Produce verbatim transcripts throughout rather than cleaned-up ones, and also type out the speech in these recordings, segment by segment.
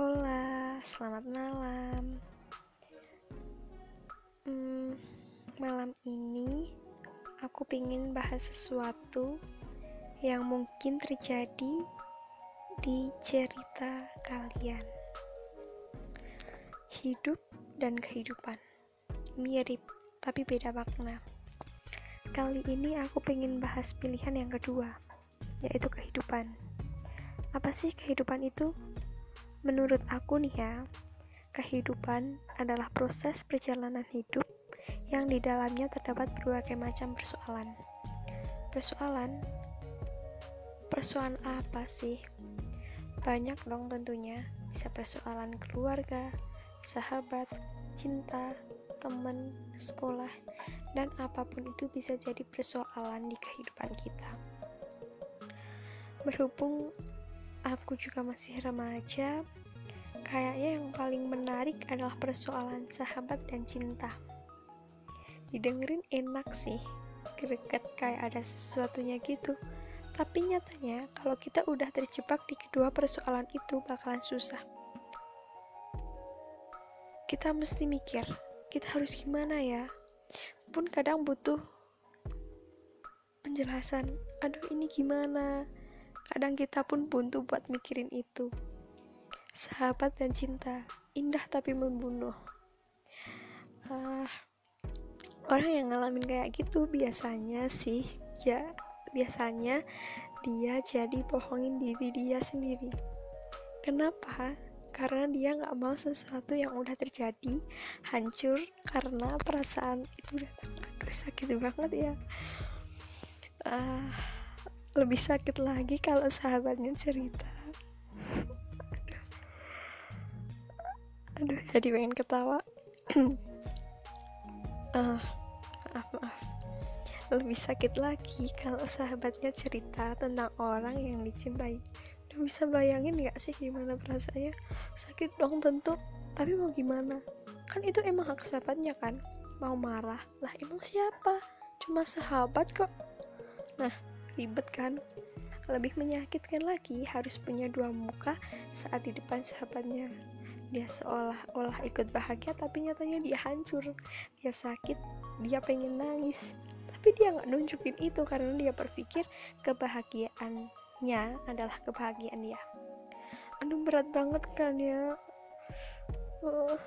Hola, selamat malam. hmm, Malam ini aku pengen bahas sesuatu yang mungkin terjadi di cerita kalian. Hidup dan kehidupan mirip tapi beda makna. Kali ini aku pengen bahas pilihan yang kedua, yaitu kehidupan. Apa sih kehidupan itu? Menurut aku nih ya, kehidupan adalah proses perjalanan hidup yang di dalamnya terdapat berbagai macam persoalan. Persoalan? Persoalan apa sih? Banyak dong tentunya, bisa persoalan keluarga, sahabat, cinta, teman, sekolah, dan apapun itu bisa jadi persoalan di kehidupan kita. Berhubung aku juga masih remaja, kayaknya yang paling menarik adalah persoalan sahabat dan cinta. Didengerin enak sih, greget kayak ada sesuatunya gitu. Tapi nyatanya kalau kita udah terjebak di kedua persoalan itu bakalan susah. Kita mesti mikir, kita harus gimana ya? Pun kadang butuh penjelasan. Aduh, ini gimana? Kadang kita pun buntu buat mikirin itu. Sahabat dan cinta, indah tapi membunuh. Uh, orang yang ngalamin kayak gitu biasanya sih, ya, biasanya dia jadi bohongin diri dia sendiri. Kenapa? Karena dia nggak mau sesuatu yang udah terjadi hancur karena perasaan itu datang. Aduh, sakit banget ya. Uh, Lebih sakit lagi kalau sahabatnya cerita. Aduh, Aduh jadi pengen ketawa. uh, Maaf, maaf Lebih sakit lagi kalau sahabatnya cerita tentang orang yang dicintai. Udah bisa bayangin gak sih gimana perasaannya? Sakit dong tentu, tapi mau gimana? Kan itu emang hak sahabatnya kan? Mau marah, lah emang siapa? Cuma sahabat kok. Nah, ribet kan? Lebih menyakitkan lagi, harus punya dua muka saat di depan sahabatnya. Dia seolah-olah ikut bahagia, tapi nyatanya dia hancur. Dia sakit, dia pengen nangis, tapi dia gak nunjukin itu karena dia berpikir kebahagiaannya adalah kebahagiaan dia. Aduh, berat banget kan ya. uh,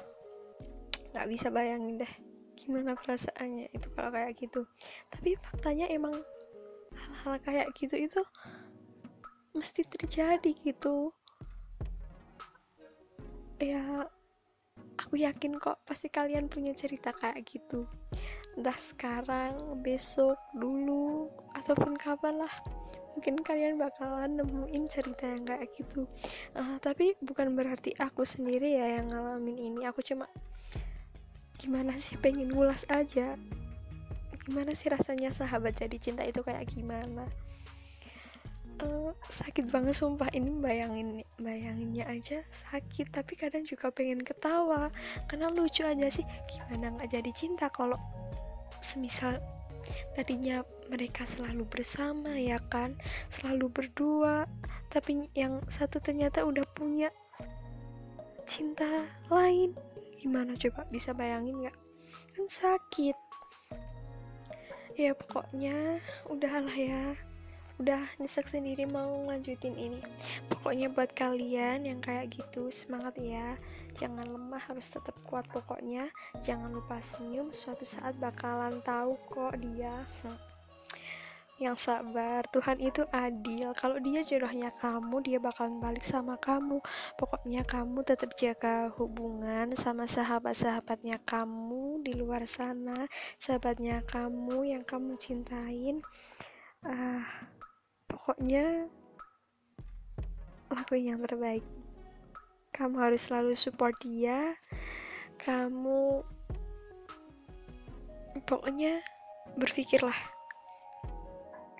Gak bisa bayangin deh gimana perasaannya itu kalau kayak gitu. Tapi faktanya emang hal-hal kayak gitu itu mesti terjadi gitu ya. Aku yakin kok pasti kalian punya cerita kayak gitu, entah sekarang, besok, dulu, ataupun kapan lah. Mungkin kalian bakalan nemuin cerita yang kayak gitu. uh, Tapi bukan berarti aku sendiri ya yang ngalamin ini. Aku cuma gimana sih, pengen ngulas aja gimana sih rasanya sahabat jadi cinta itu kayak gimana. Uh, sakit banget sumpah, ini bayangin bayanginnya aja sakit, tapi kadang juga pengen ketawa karena lucu aja sih. Gimana nggak jadi cinta kalau semisal tadinya mereka selalu bersama, ya kan, selalu berdua, tapi yang satu ternyata udah punya cinta lain. Gimana coba, bisa bayangin nggak? Kan sakit. Ya pokoknya udahlah ya, udah nyesek sendiri mau lanjutin ini. Pokoknya buat kalian yang kayak gitu, semangat ya, jangan lemah, harus tetap kuat. Pokoknya jangan lupa senyum, suatu saat bakalan tahu kok dia. hmm. Yang sabar, Tuhan itu adil. Kalau dia jodohnya kamu, dia bakalan balik sama kamu. Pokoknya kamu tetap jaga hubungan sama sahabat-sahabatnya kamu di luar sana, sahabatnya kamu yang kamu cintain. Uh, pokoknya lakuin yang terbaik. Kamu harus selalu support dia. Kamu pokoknya berpikirlah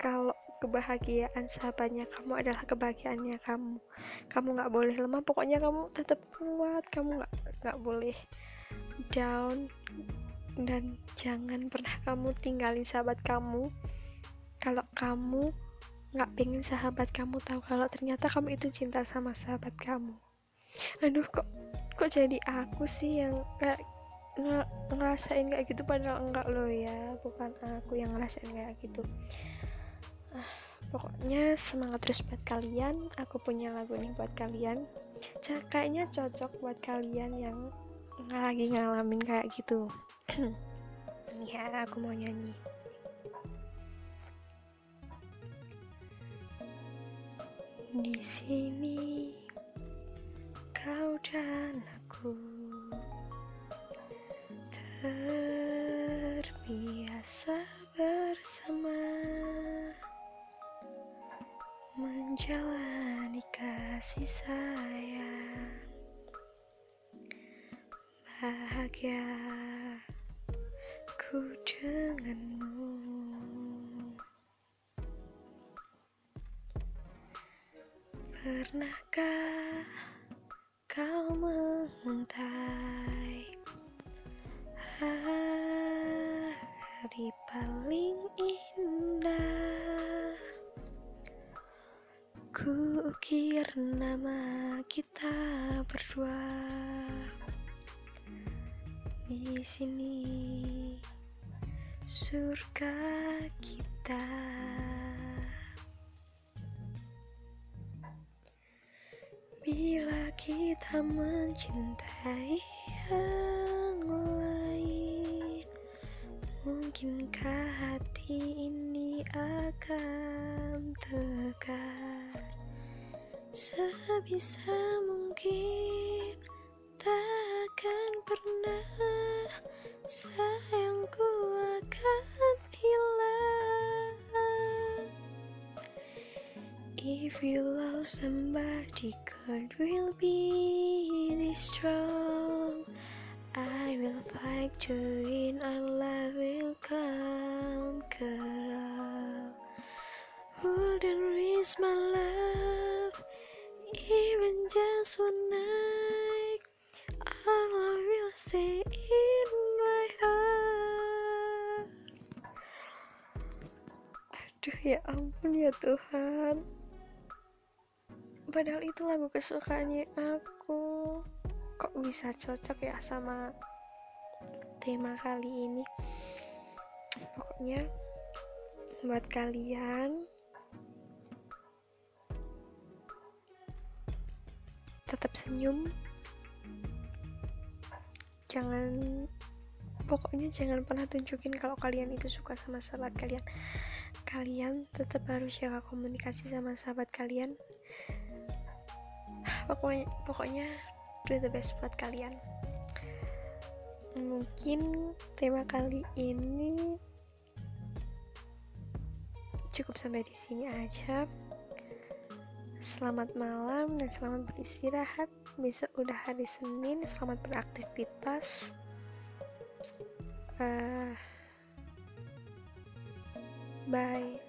kalau kebahagiaan sahabatnya kamu adalah kebahagiaannya kamu. Kamu nggak boleh lemah. Pokoknya kamu tetap kuat. Kamu nggak nggak boleh down, dan jangan pernah kamu tinggalin sahabat kamu kalau kamu nggak pengen sahabat kamu tahu kalau ternyata kamu itu cinta sama sahabat kamu. aduh kok kok jadi aku sih yang kayak eh, ngerasain kayak gitu, padahal enggak loh ya, bukan aku yang ngerasain kayak gitu. Ah, pokoknya semangat terus buat kalian, aku punya lagu ini buat kalian, kayaknya cocok buat kalian yang lagi ngalamin kayak gitu. Ya, aku mau nyanyi. Di sini kau dan aku terbiasa bersama menjalani kasih sayang, bahagia ku denganmu. Pernahkah kau menguntai hari paling indah? Ku ukir nama kita berdua di sini, surga kita. Bila kita mencintai yang lain, mungkinkah hati ini akan tegar? Sebisa mungkin takkan pernah sayangku akan hilang. If you love somebody, God will be strong. I will fight to win, our love will conquer all. Wouldn't risk my love, even just one night. Our love will stay in my heart. Aduh, ya ampun ya Tuhan. Padahal itu lagu kesukaannya aku, kok bisa cocok ya sama tema kali ini. Pokoknya buat kalian, tetap senyum, jangan, pokoknya jangan pernah tunjukin kalau kalian itu suka sama sahabat kalian. Kalian tetap harus jaga komunikasi sama sahabat kalian. Pokoknya, pokoknya do the best buat kalian. Mungkin tema kali ini cukup sampai di sini aja. Selamat malam dan selamat beristirahat. Besok udah hari Senin. Selamat beraktivitas. Uh, bye.